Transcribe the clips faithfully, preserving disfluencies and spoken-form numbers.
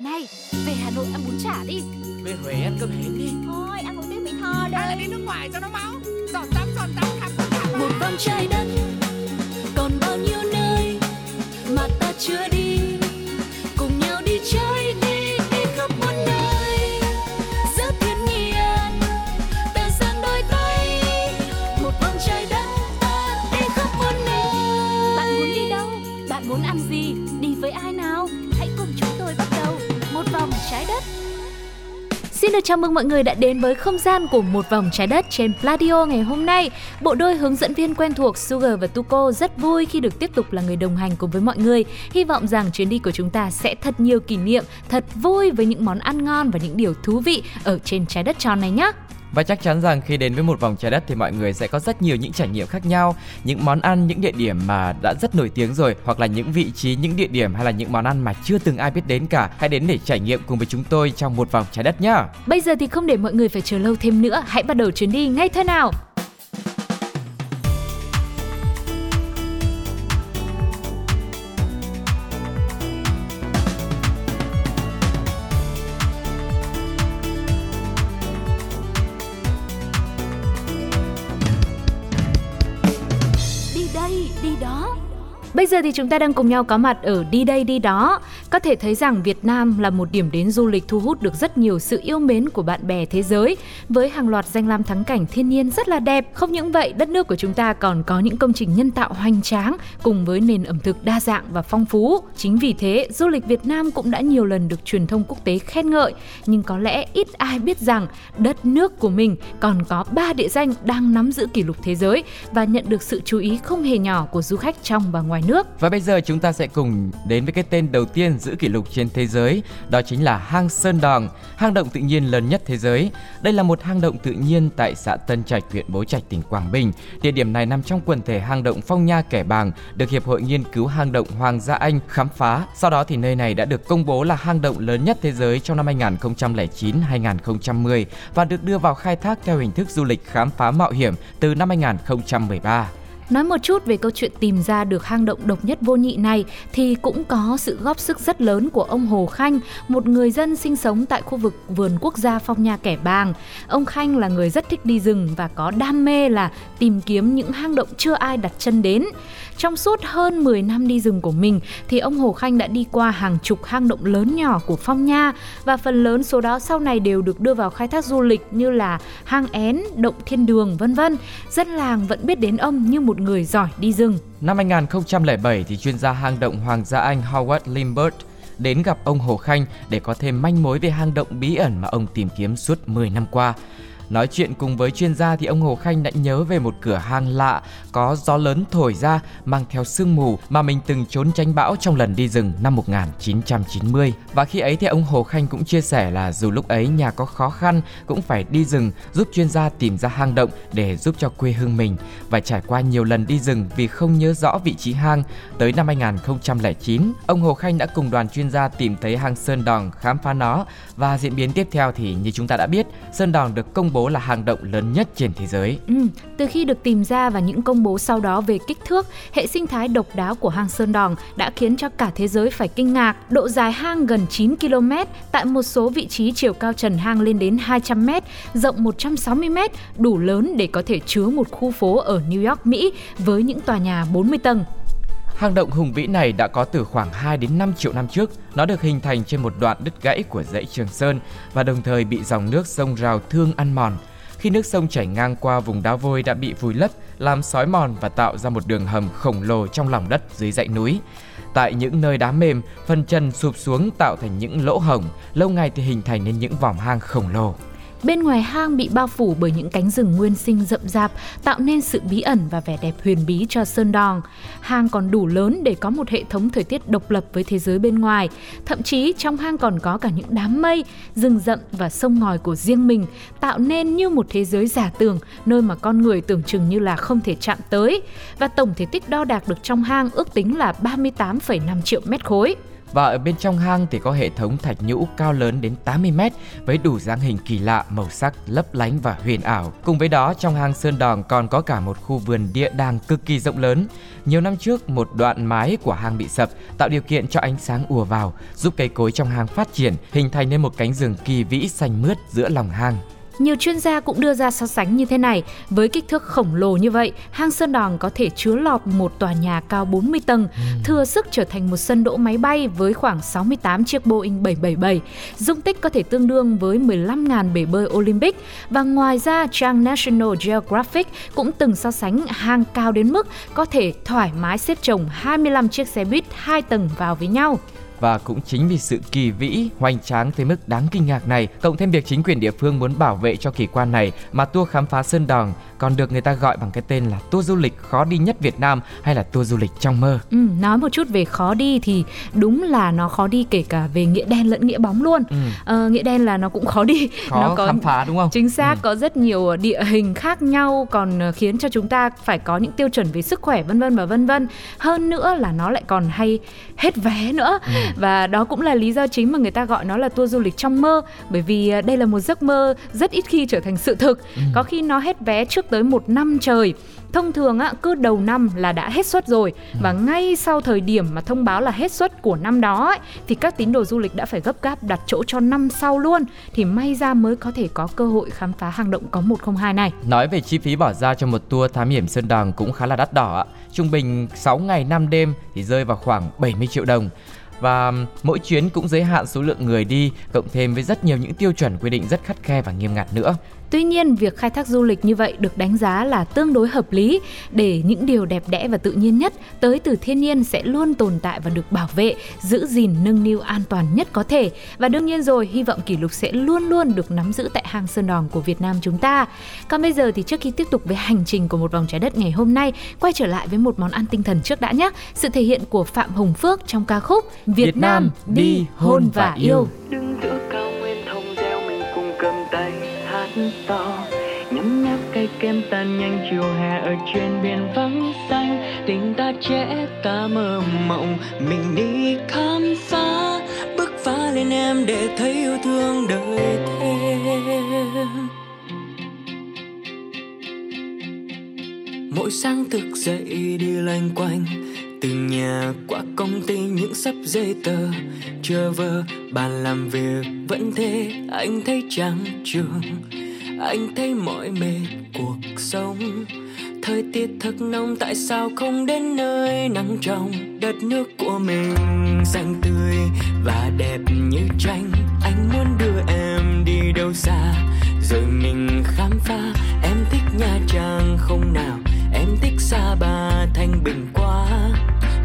Này, về Hà Nội ăn bún chả đi. Về Huế ăn cơm hến đi. Thôi, ăn một tiếng Mỹ Tho đây. Hay là đi nước ngoài cho nó máu. Giòn tắm, giòn tắm, khám tất cả. Một vòng trái đất, còn bao nhiêu nơi mà ta chưa đi. Cùng nhau đi chơi đi, đi khắp muôn nơi. Giữa thiên nhiên, ta dang đôi tay. Một vòng trái đất, ta đi khắp muôn nơi. Bạn muốn đi đâu? Bạn muốn ăn gì? Đi với ai nào? Hãy cùng chúng tôi bắt đầu Một Vòng Trái Đất. Xin được chào mừng mọi người đã đến với không gian của Một Vòng Trái Đất trên Pladio ngày hôm nay. Bộ đôi hướng dẫn viên quen thuộc Sugar và Tuko rất vui khi được tiếp tục là người đồng hành cùng với mọi người. Hy vọng rằng chuyến đi của chúng ta sẽ thật nhiều kỷ niệm, thật vui với những món ăn ngon và những điều thú vị ở trên trái đất tròn này nhé. Và chắc chắn rằng khi đến với Một Vòng Trái Đất thì mọi người sẽ có rất nhiều những trải nghiệm khác nhau, những món ăn, những địa điểm mà đã rất nổi tiếng rồi, hoặc là những vị trí, những địa điểm hay là những món ăn mà chưa từng ai biết đến cả. Hãy đến để trải nghiệm cùng với chúng tôi trong Một Vòng Trái Đất nhé. Bây giờ thì không để mọi người phải chờ lâu thêm nữa, hãy bắt đầu chuyến đi ngay thôi nào. Bây giờ thì chúng ta đang cùng nhau có mặt ở Đi Đây Đi Đó. Có thể thấy rằng Việt Nam là một điểm đến du lịch thu hút được rất nhiều sự yêu mến của bạn bè thế giới, với hàng loạt danh lam thắng cảnh thiên nhiên rất là đẹp. Không những vậy, đất nước của chúng ta còn có những công trình nhân tạo hoành tráng cùng với nền ẩm thực đa dạng và phong phú. Chính vì thế, du lịch Việt Nam cũng đã nhiều lần được truyền thông quốc tế khen ngợi, nhưng có lẽ ít ai biết rằng đất nước của mình còn có ba địa danh đang nắm giữ kỷ lục thế giới và nhận được sự chú ý không hề nhỏ của du khách trong và ngoài nước. Và bây giờ chúng ta sẽ cùng đến với cái tên đầu tiên giữ kỷ lục trên thế giới, đó chính là Hang Sơn Đoòng, hang động tự nhiên lớn nhất thế giới. Đây là một hang động tự nhiên tại xã Tân Trạch, huyện Bố Trạch, tỉnh Quảng Bình. Địa điểm này nằm trong quần thể hang động Phong Nha Kẻ Bàng, được Hiệp hội Nghiên cứu Hang động Hoàng gia Anh khám phá. Sau đó thì nơi này đã được công bố là hang động lớn nhất thế giới trong năm hai nghìn không trăm lẻ chín đến hai nghìn không trăm mười và được đưa vào khai thác theo hình thức du lịch khám phá mạo hiểm từ năm hai nghìn không trăm mười ba. Nói một chút về câu chuyện tìm ra được hang động độc nhất vô nhị này thì cũng có sự góp sức rất lớn của ông Hồ Khanh, một người dân sinh sống tại khu vực vườn quốc gia Phong Nha Kẻ Bàng. Ông Khanh là người rất thích đi rừng và có đam mê là tìm kiếm những hang động chưa ai đặt chân đến. Trong suốt hơn mười năm đi rừng của mình thì ông Hồ Khanh đã đi qua hàng chục hang động lớn nhỏ của Phong Nha, và phần lớn số đó sau này đều được đưa vào khai thác du lịch như là hang Én, động Thiên Đường, vân vân. Dân làng vẫn biết đến ông như một người giỏi đi rừng. Năm hai nghìn không trăm lẻ bảy thì chuyên gia hang động Hoàng gia Anh Howard Limbert đến gặp ông Hồ Khanh để có thêm manh mối về hang động bí ẩn mà ông tìm kiếm suốt mười năm qua. Nói chuyện cùng với chuyên gia thì ông Hồ Khanh đã nhớ về một cửa hang lạ có gió lớn thổi ra mang theo sương mù mà mình từng trốn tránh bão trong lần đi rừng năm một nghìn chín trăm chín mươi. Và khi ấy thì ông Hồ Khanh cũng chia sẻ là dù lúc ấy nhà có khó khăn cũng phải đi rừng giúp chuyên gia tìm ra hang động để giúp cho quê hương mình. Và trải qua nhiều lần đi rừng vì không nhớ rõ vị trí hang, tới năm hai nghìn không trăm lẻ chín, ông Hồ Khanh đã cùng đoàn chuyên gia tìm thấy hang Sơn Đoòng, khám phá nó. Và diễn biến tiếp theo thì như chúng ta đã biết, Sơn Đoòng được công bố bố là hang động lớn nhất trên thế giới. Ừ, từ khi được tìm ra và những công bố sau đó về kích thước, hệ sinh thái độc đáo của hang Sơn Đoòng đã khiến cho cả thế giới phải kinh ngạc. Độ dài hang gần chín ki lô mét, tại một số vị trí chiều cao trần hang lên đến hai trăm mét, rộng một trăm sáu mươi mét, đủ lớn để có thể chứa một khu phố ở New York, Mỹ với những tòa nhà bốn mươi tầng. Hang động hùng vĩ này đã có từ khoảng hai đến năm triệu năm trước. Nó được hình thành trên một đoạn đứt gãy của dãy Trường Sơn và đồng thời bị dòng nước sông Rào Thương ăn mòn. Khi nước sông chảy ngang qua vùng đá vôi đã bị vùi lấp, làm xói mòn và tạo ra một đường hầm khổng lồ trong lòng đất dưới dãy núi. Tại những nơi đá mềm, phần chân sụp xuống tạo thành những lỗ hổng, lâu ngày thì hình thành nên những vòm hang khổng lồ. Bên ngoài hang bị bao phủ bởi những cánh rừng nguyên sinh rậm rạp, tạo nên sự bí ẩn và vẻ đẹp huyền bí cho Sơn Đoòng. Hang còn đủ lớn để có một hệ thống thời tiết độc lập với thế giới bên ngoài. Thậm chí trong hang còn có cả những đám mây, rừng rậm và sông ngòi của riêng mình, tạo nên như một thế giới giả tưởng, nơi mà con người tưởng chừng như là không thể chạm tới. Và tổng thể tích đo đạc được trong hang ước tính là ba mươi tám phẩy năm triệu mét khối. Và ở bên trong hang thì có hệ thống thạch nhũ cao lớn đến tám mươi mét với đủ dáng hình kỳ lạ, màu sắc lấp lánh và huyền ảo. Cùng với đó, trong hang Sơn Đoòng còn có cả một khu vườn địa đàng cực kỳ rộng lớn. Nhiều năm trước, một đoạn mái của hang bị sập, tạo điều kiện cho ánh sáng ùa vào, giúp cây cối trong hang phát triển, hình thành nên một cánh rừng kỳ vĩ xanh mướt giữa lòng hang. Nhiều chuyên gia cũng đưa ra so sánh như thế này, với kích thước khổng lồ như vậy, hang Sơn Đoòng có thể chứa lọt một tòa nhà cao bốn mươi tầng, ừ. thừa sức trở thành một sân đỗ máy bay với khoảng sáu mươi tám chiếc Boeing bảy bảy bảy, dung tích có thể tương đương với mười lăm nghìn bể bơi Olympic. Và ngoài ra, trang National Geographic cũng từng so sánh hang cao đến mức có thể thoải mái xếp chồng hai mươi lăm chiếc xe buýt hai tầng vào với nhau. Và cũng chính vì sự kỳ vĩ, hoành tráng tới mức đáng kinh ngạc này, cộng thêm việc chính quyền địa phương muốn bảo vệ cho kỳ quan này, mà tour khám phá Sơn Đoòng còn được người ta gọi bằng cái tên là tour du lịch khó đi nhất Việt Nam hay là tour du lịch trong mơ. Ừ, nói một chút về khó đi thì đúng là nó khó đi kể cả về nghĩa đen lẫn nghĩa bóng luôn. Ừ. Ờ, nghĩa đen là nó cũng khó đi. Khó nó có, khám phá đúng không? Chính xác, ừ. có rất nhiều địa hình khác nhau còn khiến cho chúng ta phải có những tiêu chuẩn về sức khỏe vân vân và vân vân. Hơn nữa là nó lại còn hay hết vé nữa. Ừ. Và đó cũng là lý do chính mà người ta gọi nó là tour du lịch trong mơ, bởi vì đây là một giấc mơ rất ít khi trở thành sự thực. Ừ. Có khi nó hết vé trước tới một năm trời. Thông thường á, cứ đầu năm là đã hết suất rồi. Ừ. Và ngay sau thời điểm mà thông báo là hết suất của năm đó ấy, thì các tín đồ du lịch đã phải gấp gáp đặt chỗ cho năm sau luôn. Thì may ra mới có thể có cơ hội khám phá hang động có một không hai này. Nói về chi phí bỏ ra cho một tour thám hiểm Sơn Đoòng cũng khá là đắt đỏ ạ. Trung bình sáu ngày năm đêm thì rơi vào khoảng bảy mươi triệu đồng. Và mỗi chuyến cũng giới hạn số lượng người đi, cộng thêm với rất nhiều những tiêu chuẩn quy định rất khắt khe và nghiêm ngặt nữa. Tuy nhiên, việc khai thác du lịch như vậy được đánh giá là tương đối hợp lý để những điều đẹp đẽ và tự nhiên nhất tới từ thiên nhiên sẽ luôn tồn tại và được bảo vệ, giữ gìn, nâng niu an toàn nhất có thể. Và đương nhiên rồi, hy vọng kỷ lục sẽ luôn luôn được nắm giữ tại hang Sơn Đoòng của Việt Nam chúng ta. Còn bây giờ thì trước khi tiếp tục với hành trình của Một Vòng Trái Đất ngày hôm nay, quay trở lại với một món ăn tinh thần trước đã nhé. Sự thể hiện của Phạm Hồng Phước trong ca khúc Việt, Việt Nam đi hôn và yêu. Đứng giữa cao nguyên thông gieo mình cùng cầm tay hát to, nhấm nháp cây kem tan nhanh chiều hè ở trên biển vắng xanh. Tình ta trẻ ta mơ mộng, mình đi khám phá, bước phá lên em để thấy yêu thương đời thêm. Mỗi sáng thức dậy đi loanh quanh, từ nhà qua công ty những sắp giấy tờ chờ vờ, bàn làm việc vẫn thế. Anh thấy chán trường, anh thấy mỏi mệt cuộc sống. Thời tiết thật nóng, tại sao không đến nơi nắng trong đất nước của mình xanh tươi và đẹp như tranh. Anh muốn đưa em đi đâu xa rồi mình khám phá. Em thích Nha Trang không nào, em thích Sa Ba Thanh Bình quá.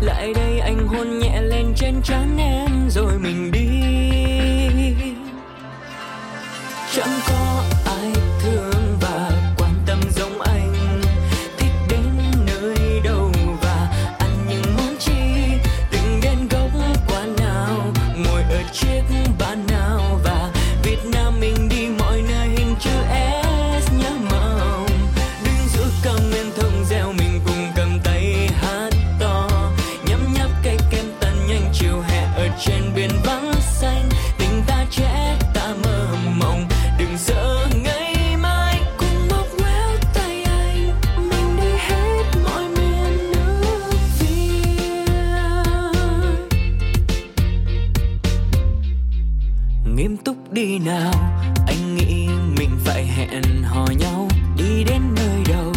Lại đây anh hôn nhẹ lên trên trán em rồi mình đi. Chẳng có ai thương và quan tâm giống anh, thích đến nơi đâu và ăn những món chi. Từng đến góc quán nào, ngồi ở chiếc bàn nào, và Việt Nam mình đi mọi nơi hình chữ S nhớ màu. Đứng giữa cao nguyên thông gieo mình cùng cầm tay hát to, nhấm nháp cây kem tan nhanh chiều hè ở trên biển vắng xanh. Tình ta trẻ ta mơ mộng, đừng sợ ngày mai cùng móc ngoéo tay anh. Mình đi hết mọi miền nước Việt. Nghiêm túc đi nào, anh nghĩ mình phải hẹn hò nhau, đi đến nơi đâu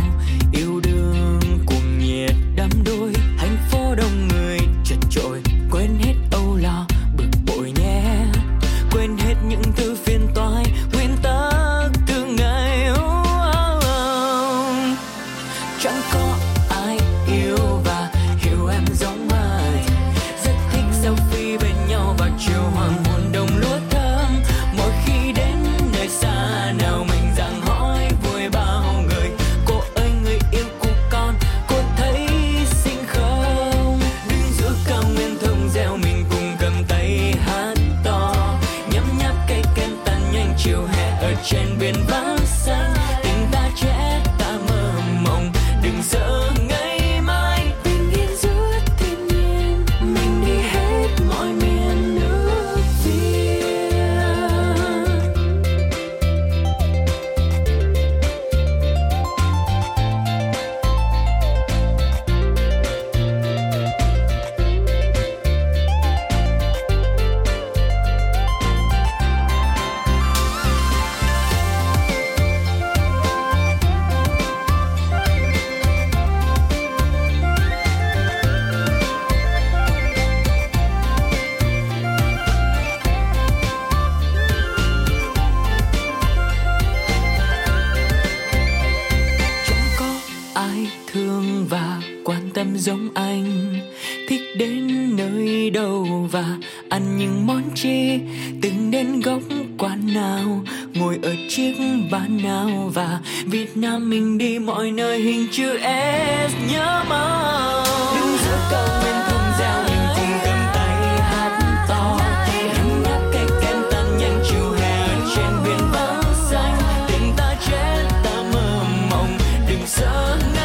yêu đương cùng nhiệt đắm đuối. Thành phố đông người chật chội, quên hết âu lo bực bội nhé, quên hết những thứ phiền toái nguyên tắc thường ngày. Oh, oh, oh. Chẳng có ai yêu và hiểu em giống ai, rất thích selfie bên nhau và chiều hoàng hôn đồng lúa thơm. Mỗi khi đến nơi xa nào mình rằng hỏi vui giống anh, thích đến nơi đâu và ăn những món chi, từng đến góc quán nào, ngồi ở chiếc bàn nào, và Việt Nam mình đi mọi nơi hình chữ S nhớ mong. Đứng giữa cao nguyên thông giao mình cùng cầm tay hát to, đứng nhấp cây kem tan nhanh chiều hè trên biển vắng xanh, tình ta chết ta mơ mộng, đừng sợ ngày.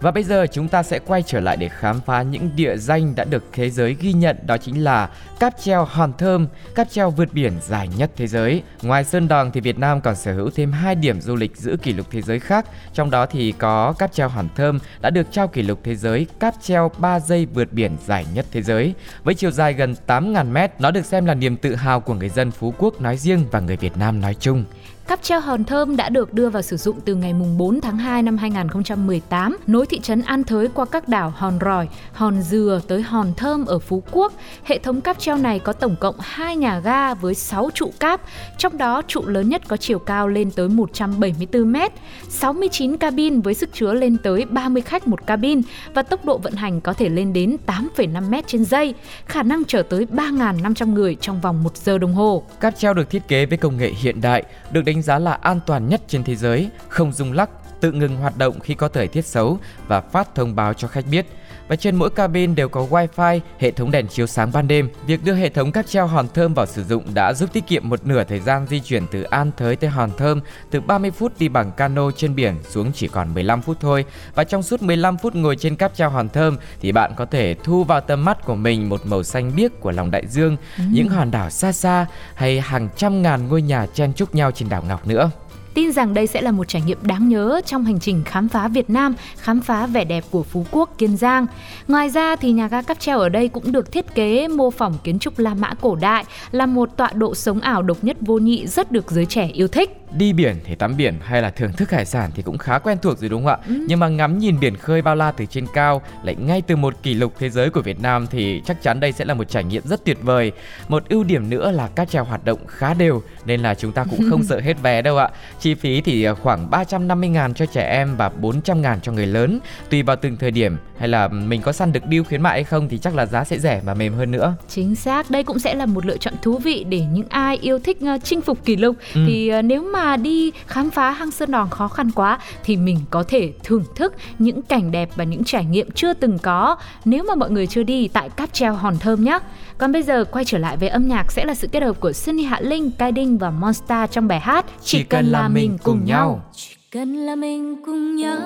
Và bây giờ chúng ta sẽ quay trở lại để khám phá những địa danh đã được thế giới ghi nhận, đó chính là Cáp Treo Hòn Thơm, cáp treo vượt biển dài nhất thế giới. Ngoài Sơn Đoòng thì Việt Nam còn sở hữu thêm hai điểm du lịch giữ kỷ lục thế giới khác, trong đó thì có Cáp Treo Hòn Thơm đã được trao kỷ lục thế giới cáp treo ba giây vượt biển dài nhất thế giới. Với chiều dài gần tám nghìn mét, nó được xem là niềm tự hào của người dân Phú Quốc nói riêng và người Việt Nam nói chung. Cáp treo Hòn Thơm đã được đưa vào sử dụng từ ngày bốn tháng hai năm hai nghìn không trăm mười tám, nối thị trấn An Thới qua các đảo Hòn Ròi, Hòn Dừa tới Hòn Thơm ở Phú Quốc. Hệ thống cáp treo này có tổng cộng hai nhà ga với sáu trụ cáp, trong đó trụ lớn nhất có chiều cao lên tới một trăm bảy mươi tư mét, sáu mươi chín cabin với sức chứa lên tới ba mươi khách một cabin và tốc độ vận hành có thể lên đến tám phẩy năm mét trên giây, khả năng chở tới ba nghìn năm trăm người trong vòng một giờ đồng hồ. Cáp treo được thiết kế với công nghệ hiện đại, được đánh giá là an toàn nhất trên thế giới, không rung lắc, tự ngừng hoạt động khi có thời tiết xấu và phát thông báo cho khách biết. Và trên mỗi cabin đều có wifi, hệ thống đèn chiếu sáng ban đêm. Việc đưa hệ thống cáp treo Hòn Thơm vào sử dụng đã giúp tiết kiệm một nửa thời gian di chuyển từ An Thới tới Hòn Thơm, từ ba mươi phút đi bằng cano trên biển xuống chỉ còn mười lăm phút thôi. Và trong suốt mười lăm phút ngồi trên cáp treo Hòn Thơm thì bạn có thể thu vào tầm mắt của mình một màu xanh biếc của lòng đại dương, ừ. những hòn đảo xa xa hay hàng trăm ngàn ngôi nhà chen chúc nhau trên đảo Ngọc nữa. Tin rằng đây sẽ là một trải nghiệm đáng nhớ trong hành trình khám phá Việt Nam, khám phá vẻ đẹp của Phú Quốc, Kiên Giang. Ngoài ra thì nhà ga cáp treo ở đây cũng được thiết kế mô phỏng kiến trúc La Mã cổ đại, là một tọa độ sống ảo độc nhất vô nhị rất được giới trẻ yêu thích. Đi biển thì tắm biển hay là thưởng thức hải sản thì cũng khá quen thuộc rồi đúng không ạ? Ừ. Nhưng mà ngắm nhìn biển khơi bao la từ trên cao, lại ngay từ một kỷ lục thế giới của Việt Nam thì chắc chắn đây sẽ là một trải nghiệm rất tuyệt vời. Một ưu điểm nữa là cáp treo hoạt động khá đều nên là chúng ta cũng không sợ hết vé đâu ạ. Chi phí thì khoảng ba trăm năm mươi nghìn cho trẻ em và bốn trăm nghìn cho người lớn. Tùy vào từng thời điểm hay là mình có săn được deal khuyến mại hay không thì chắc là giá sẽ rẻ và mềm hơn nữa. Chính xác, đây cũng sẽ là một lựa chọn thú vị để những ai yêu thích chinh phục kỷ lục. Ừ. Thì nếu mà Mà đi khám phá hang Sơn Đoòng khó khăn quá thì mình có thể thưởng thức những cảnh đẹp và những trải nghiệm chưa từng có nếu mà mọi người chưa đi tại cáp treo Hòn Thơm nhé. Còn bây giờ quay trở lại với âm nhạc sẽ là sự kết hợp của Sunny Hạ Linh, Kai Đinh và Monstar trong bài hát Chỉ cần là mình cùng nhau. Chỉ cần là mình cùng nhau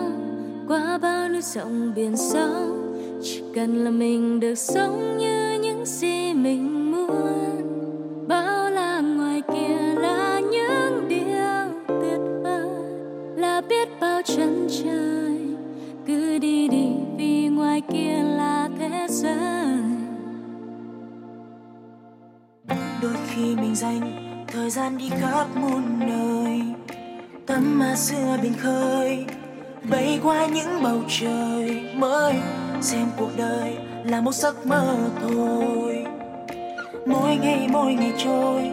qua bao núi sông biển sâu, chỉ cần là mình được sống như những gì mình muốn, bao la ngoài kia là những điều tuyệt vời, là biết bao chân trời, cứ đi đi vì ngoài kia là thế giới. Đôi khi mình dành thời gian đi khắp muôn nơi, tắm mát giữa biển khơi, bay qua những bầu trời mới, xem cuộc đời là một giấc mơ thôi. Mỗi ngày mỗi ngày trôi,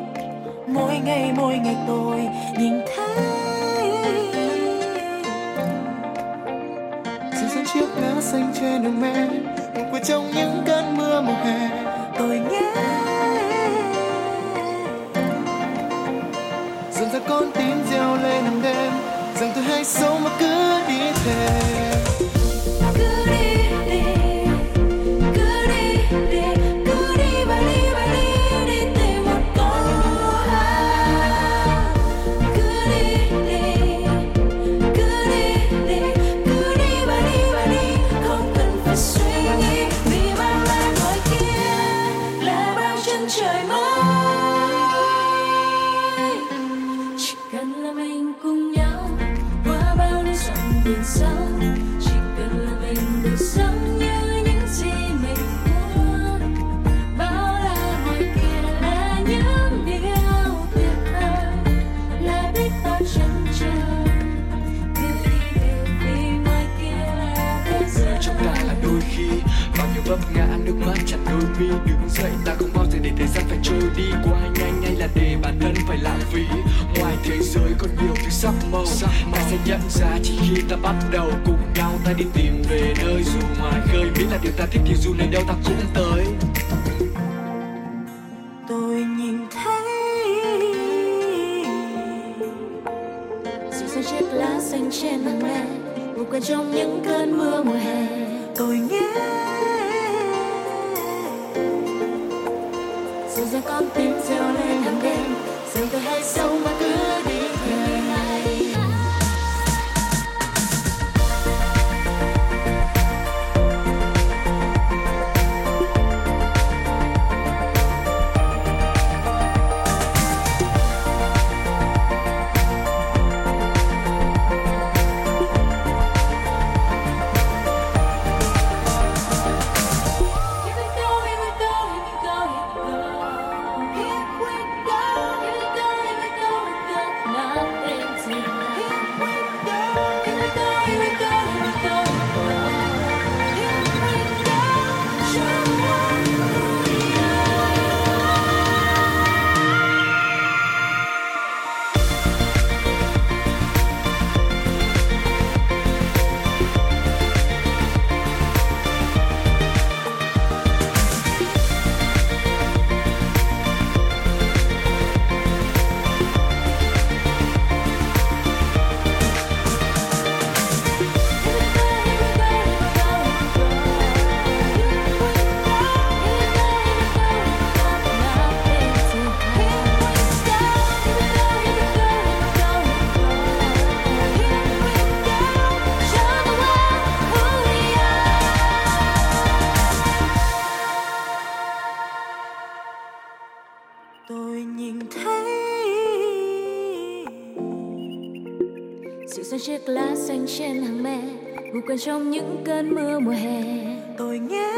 mỗi ngày mỗi ngày tôi nhìn thấy dưới những chiếc lá xanh trên đường mẹ, ngủ quên trong những cơn mưa mùa hè, tôi nghe dần dần con tim reo lên hàng đêm, rằng tôi hay sống mà cứ đi theo. Vấp ngã nước mắt chặt đôi mi, đứng dậy ta không bao giờ để thời gian phải trôi đi quá nhanh, hay là để bản thân phải lãng phí. Ngoài thế giới còn nhiều thứ sắc màu, ta sẽ nhận ra chỉ khi ta bắt đầu. Cùng nhau ta đi tìm về nơi dù ngoài khơi, biết là điều ta thích thì dù nơi đâu ta cũng tới. Tôi nhìn thấy dù xanh chết lá xanh trên mặt mẹ, ngủ quên trong những cơn mưa mùa hè. Tôi nghe dù ra con tim rêu lên hàng đêm, dù tôi hay sống mà cứ đi về này. Trên hàng mẹ, ngủ quên trong những cơn mưa mùa hè. Tôi nghe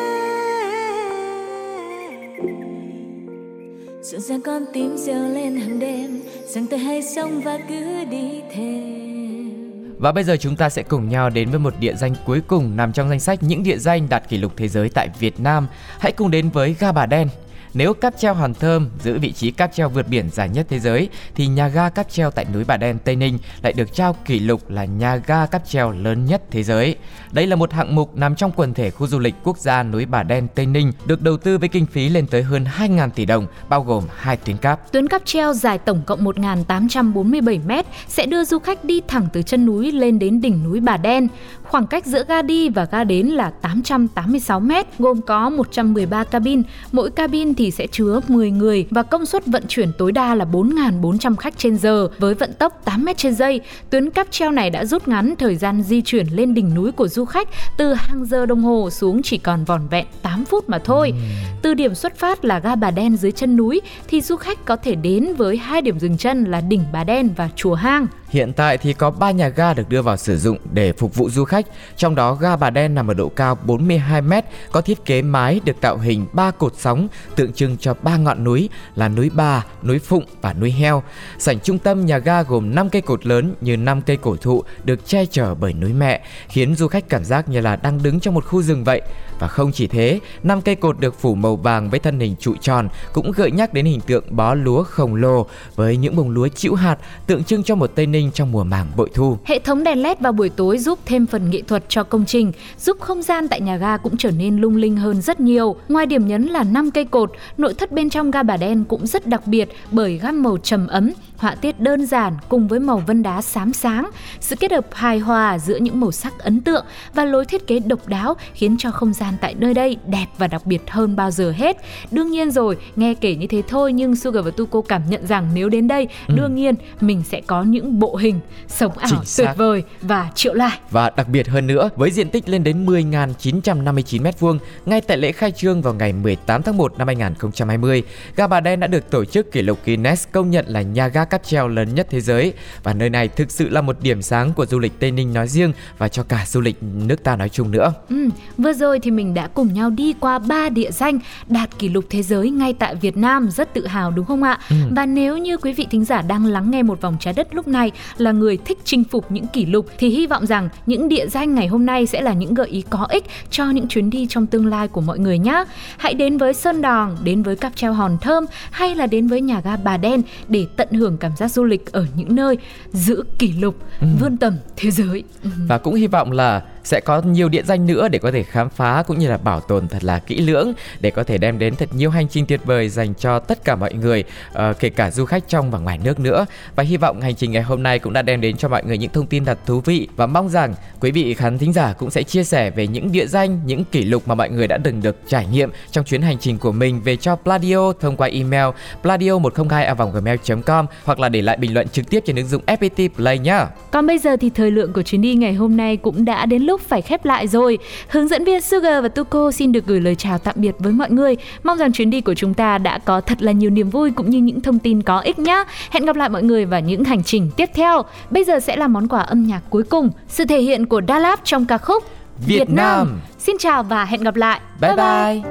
dịu dàng con tim reo lên hàng đêm, rằng tôi hay sống và cứ đi thêm. Và bây giờ chúng ta sẽ cùng nhau đến với một địa danh cuối cùng nằm trong danh sách những địa danh đạt kỷ lục thế giới tại Việt Nam. Hãy cùng đến với ga Bà Đen. Nếu cáp treo Hòn Thơm giữ vị trí cáp treo vượt biển dài nhất thế giới, thì nhà ga cáp treo tại núi Bà Đen, Tây Ninh lại được trao kỷ lục là nhà ga cáp treo lớn nhất thế giới. Đây là một hạng mục nằm trong quần thể khu du lịch quốc gia núi Bà Đen, Tây Ninh, được đầu tư với kinh phí lên tới hơn hai nghìn tỷ đồng, bao gồm hai tuyến cáp. Tuyến cáp treo dài tổng cộng một nghìn tám trăm bốn mươi bảy mét sẽ đưa du khách đi thẳng từ chân núi lên đến đỉnh núi Bà Đen. Khoảng cách giữa ga đi và ga đến là tám trăm tám mươi sáu mét, gồm có một trăm mười ba cabin, mỗi cabin thì sẽ chứa mười người và công suất vận chuyển tối đa là bốn nghìn bốn trăm khách trên giờ với vận tốc tám mét trên giây. Tuyến cáp treo này đã rút ngắn thời gian di chuyển lên đỉnh núi của du khách từ hàng giờ đồng hồ xuống chỉ còn vỏn vẹn tám phút mà thôi. Từ điểm xuất phát là ga Bà Đen dưới chân núi thì du khách có thể đến với hai điểm dừng chân là đỉnh Bà Đen và chùa Hang. Hiện tại thì có ba nhà ga được đưa vào sử dụng để phục vụ du khách, trong đó ga Bà Đen nằm ở độ cao bốn mươi hai mét, có thiết kế mái được tạo hình ba cột sóng tượng trưng cho ba ngọn núi là núi Bà, núi Phụng và núi Heo. Sảnh trung tâm nhà ga gồm năm cây cột lớn như năm cây cổ thụ được che chở bởi núi mẹ, khiến du khách cảm giác như là đang đứng trong một khu rừng vậy. Và không chỉ thế, năm cây cột được phủ màu vàng với thân hình trụ tròn cũng gợi nhắc đến hình tượng bó lúa khổng lồ với những bông lúa trĩu hạt tượng trưng cho một Tây Ninh trong mùa màng bội thu. Hệ thống đèn led vào buổi tối giúp thêm phần nghệ thuật cho công trình, giúp không gian tại nhà ga cũng trở nên lung linh hơn rất nhiều. Ngoài điểm nhấn là năm cây cột, nội thất bên trong ga Bà Đen cũng rất đặc biệt bởi gam màu trầm ấm, họa tiết đơn giản cùng với màu vân đá xám sáng. Sự kết hợp hài hòa giữa những màu sắc ấn tượng và lối thiết kế độc đáo khiến cho không gian tại nơi đây đẹp và đặc biệt hơn bao giờ hết. Đương nhiên rồi, nghe kể như thế thôi nhưng Sugar và Tuko cảm nhận rằng nếu đến đây, ừ. đương nhiên mình sẽ có những bộ hình sống ảo tuyệt vời và triệu like. Và đặc biệt hơn nữa, với diện tích lên đến mười nghìn chín trăm năm mươi chín mét vuông, ngay tại lễ khai trương vào ngày mười tám tháng một năm hai nghìn không trăm hai mươi, ga Bà Đen đã được tổ chức kỷ lục Guinness công nhận là nhà ga cáp treo lớn nhất thế giới. Và nơi này thực sự là một điểm sáng của du lịch Tây Ninh nói riêng và cho cả du lịch nước ta nói chung nữa. Ừ, vừa rồi thì mình đã cùng nhau đi qua ba địa danh đạt kỷ lục thế giới ngay tại Việt Nam, rất tự hào đúng không ạ? Ừ. Và nếu như quý vị thính giả đang lắng nghe Một Vòng Trái Đất lúc này là người thích chinh phục những kỷ lục thì hy vọng rằng những địa danh ngày hôm nay sẽ là những gợi ý có ích cho những chuyến đi trong tương lai của mọi người nhé. Hãy đến với Sơn Đoòng, đến với cáp treo Hòn Thơm hay là đến với nhà ga Bà Đen để tận hưởng cảm giác du lịch ở những nơi giữ kỷ lục, ừ. vươn tầm thế giới. Ừ. Và cũng hy vọng là sẽ có nhiều địa danh nữa để có thể khám phá cũng như là bảo tồn thật là kỹ lưỡng để có thể đem đến thật nhiều hành trình tuyệt vời dành cho tất cả mọi người, uh, kể cả du khách trong và ngoài nước nữa. Và hy vọng hành trình ngày hôm nay cũng đã đem đến cho mọi người những thông tin thật thú vị và mong rằng quý vị khán thính giả cũng sẽ chia sẻ về những địa danh, những kỷ lục mà mọi người đã từng được trải nghiệm trong chuyến hành trình của mình về cho Pladio thông qua email pladio một không hai a vòng gmail chấm com hoặc là để lại bình luận trực tiếp trên ứng dụng ép pê tê Play nhá. Còn bây giờ thì thời lượng của chuyến đi ngày hôm nay cũng đã đến lúc lúc phải khép lại rồi. Hướng dẫn viên Sugar và Tuko xin được gửi lời chào tạm biệt với mọi người. Mong rằng chuyến đi của chúng ta đã có thật là nhiều niềm vui cũng như những thông tin có ích nhé. Hẹn gặp lại mọi người vào những hành trình tiếp theo. Bây giờ sẽ là món quà âm nhạc cuối cùng, sự thể hiện của Dalap trong ca khúc Việt, Việt Nam. Nam. Xin chào và hẹn gặp lại. Bye bye. bye. bye.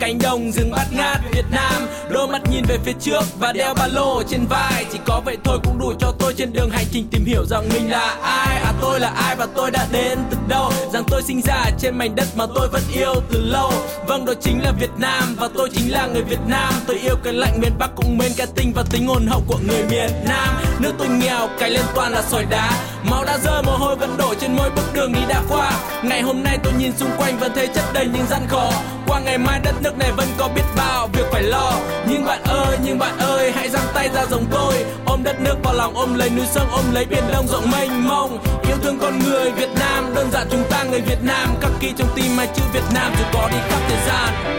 Cánh đồng rừng bát ngát Việt Nam, đôi mắt nhìn về phía trước và đeo ba lô trên vai, chỉ có vậy thôi cũng đủ cho tôi trên đường hành trình tìm hiểu rằng mình là ai, à tôi là ai và tôi đã đến từ đâu, rằng tôi sinh ra trên mảnh đất mà tôi vẫn yêu từ lâu. Vâng, đó chính là Việt Nam và tôi chính là người Việt Nam. Tôi yêu cái lạnh miền Bắc cũng mến cái tinh và tính hồn hậu của người miền Nam. Nước tôi nghèo, cái lên toàn là sỏi đá, máu đã rơi, mồ hôi vẫn đổ trên mỗi bước đường đi đã qua. Ngày hôm nay tôi nhìn xung quanh vẫn thấy chất đầy những gian khó. Qua ngày mai đất nước này vẫn có biết bao việc phải lo. Nhưng bạn ơi, nhưng bạn ơi, hãy giang tay ra giống tôi, ôm đất nước vào lòng, ôm lấy núi sông, ôm lấy biển đông rộng mênh mông. Yêu thương con người Việt Nam, đơn giản chúng ta người Việt Nam, khắc ghi trong tim hai chữ Việt Nam dù có đi khắp thời gian.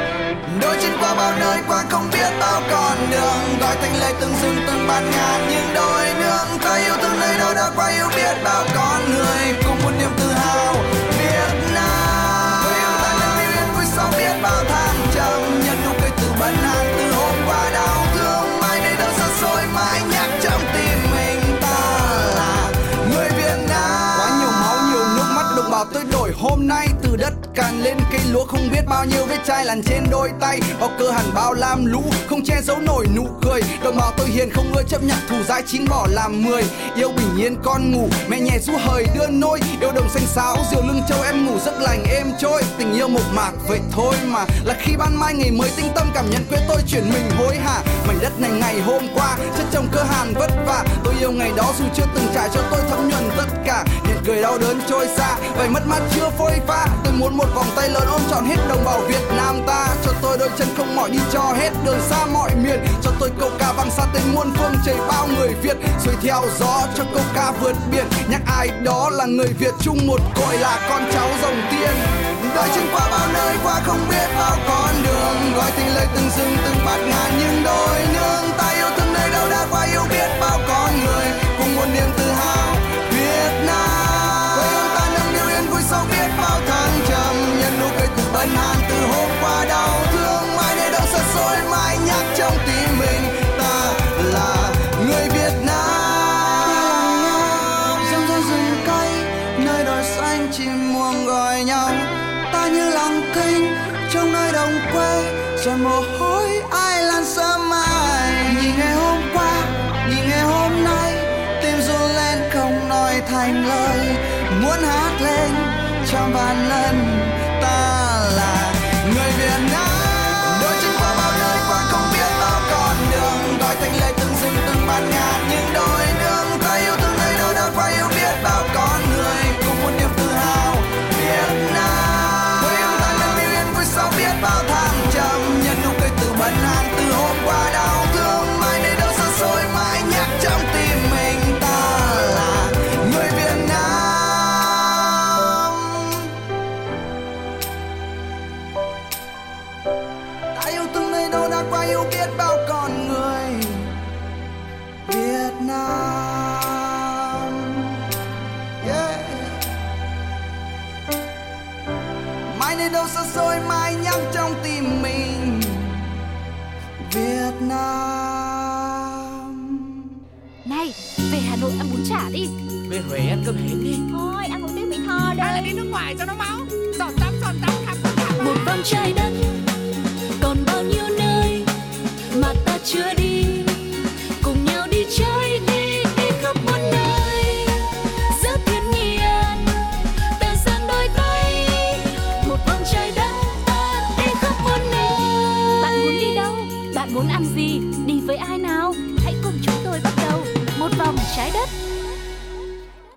Đôi chân qua bao nơi, qua không biết bao con đường, gọi thành lời từng rừng từng bạt ngàn những đôi nước. Ta yêu thương nơi đâu đã qua yêu biết bao con người, cùng một niềm tự hào Việt Nam. Tôi yêu ta là niềm yên vui sau biết bao tháng trầm, nhận nụ cười từ bần hàng từ hôm qua đau thương, mai nơi đâu xa xôi mãi nhắc trong tim mình ta là người Việt Nam. Quá nhiều máu nhiều nước mắt đồng bào tôi đổi hôm nay. Đất càn lên cây lúa không biết bao nhiêu vết chai lằn trên đôi tay, bao cơ hàn bao lam lũ không che giấu nổi nụ cười. Đồng bào tôi hiền không ưa chấp nhận thù dai, chín bỏ làm mười, yêu bình yên con ngủ mẹ nhẹ ru hời đưa nôi, yêu đồng xanh xáo diều lưng châu em ngủ giấc lành êm trôi. Tình yêu mộc mạc vậy thôi mà là khi ban mai ngày mới tinh tâm cảm nhận quê tôi chuyển mình hối hả. Mảnh đất này ngày hôm qua chất chồng cơ hàn vất vả, tôi yêu ngày đó dù chưa từng trải cho tôi thấm nhuần tất cả những cười đau đớn trôi xa, vậy mất mát chưa phôi pha. Tôi muốn một vòng tay lớn ôm trọn hết đồng bào Việt Nam ta, cho tôi đôi chân không mỏi đi cho hết đường xa mọi miền, cho tôi câu ca vang xa tên muôn phương chảy bao người Việt xuôi theo gió, cho câu ca vượt biển nhắc ai đó là người Việt chung một cội là con cháu rồng tiên. Đã chinh qua bao nơi, qua không biết bao con đường, gọi tình lời từng rừng từng bạt ngàn những đôi nương. Ta yêu thương nơi đâu đã qua yêu biết bao con người, cùng một niềm tự hào Việt Nam. Sau biết bao tháng trầm, nhận nụ cười từ bần hàn từ hôm qua đau thương, mãi để đâu xa xôi mãi nhắc trong tim mình ta là người Việt Nam. Rừng rơi rừng cây, nơi đồi xanh chim muông gọi nhau, ta như làng kinh trong nơi đồng quê, rồi mồ hôi ai lan sớm mai. Nhìn ngày hôm qua, nhìn ngày hôm nay, tim run lên không nói thành lời, muốn hát lên trong bản lần ta là người Việt Nam. yêu biết bao con người Việt Nam. Yeah. Mai nơi đâu xa xôi mai nhắc trong tim mình Việt Nam. Này, về Hà Nội ăn bún chả đi, về Huế ăn cơm hến đi. Thôi, ăn một tiếng mì thò đây. Hay là đi nước ngoài cho nó máu. Giọt tắm, giọt tắm, khắp tất cả. Một vòng trái đất còn bao nhiêu nơi mà ta chưa đi, cùng nhau đi chơi đi, đi khắp muôn nơi. Giữa thiên nhiên ta dang đôi tay, một vòng trái đất ta đi khắp muôn nơi. Bạn muốn đi đâu? Bạn muốn ăn gì? Đi với ai nào? Hãy cùng chúng tôi bắt đầu một vòng trái đất.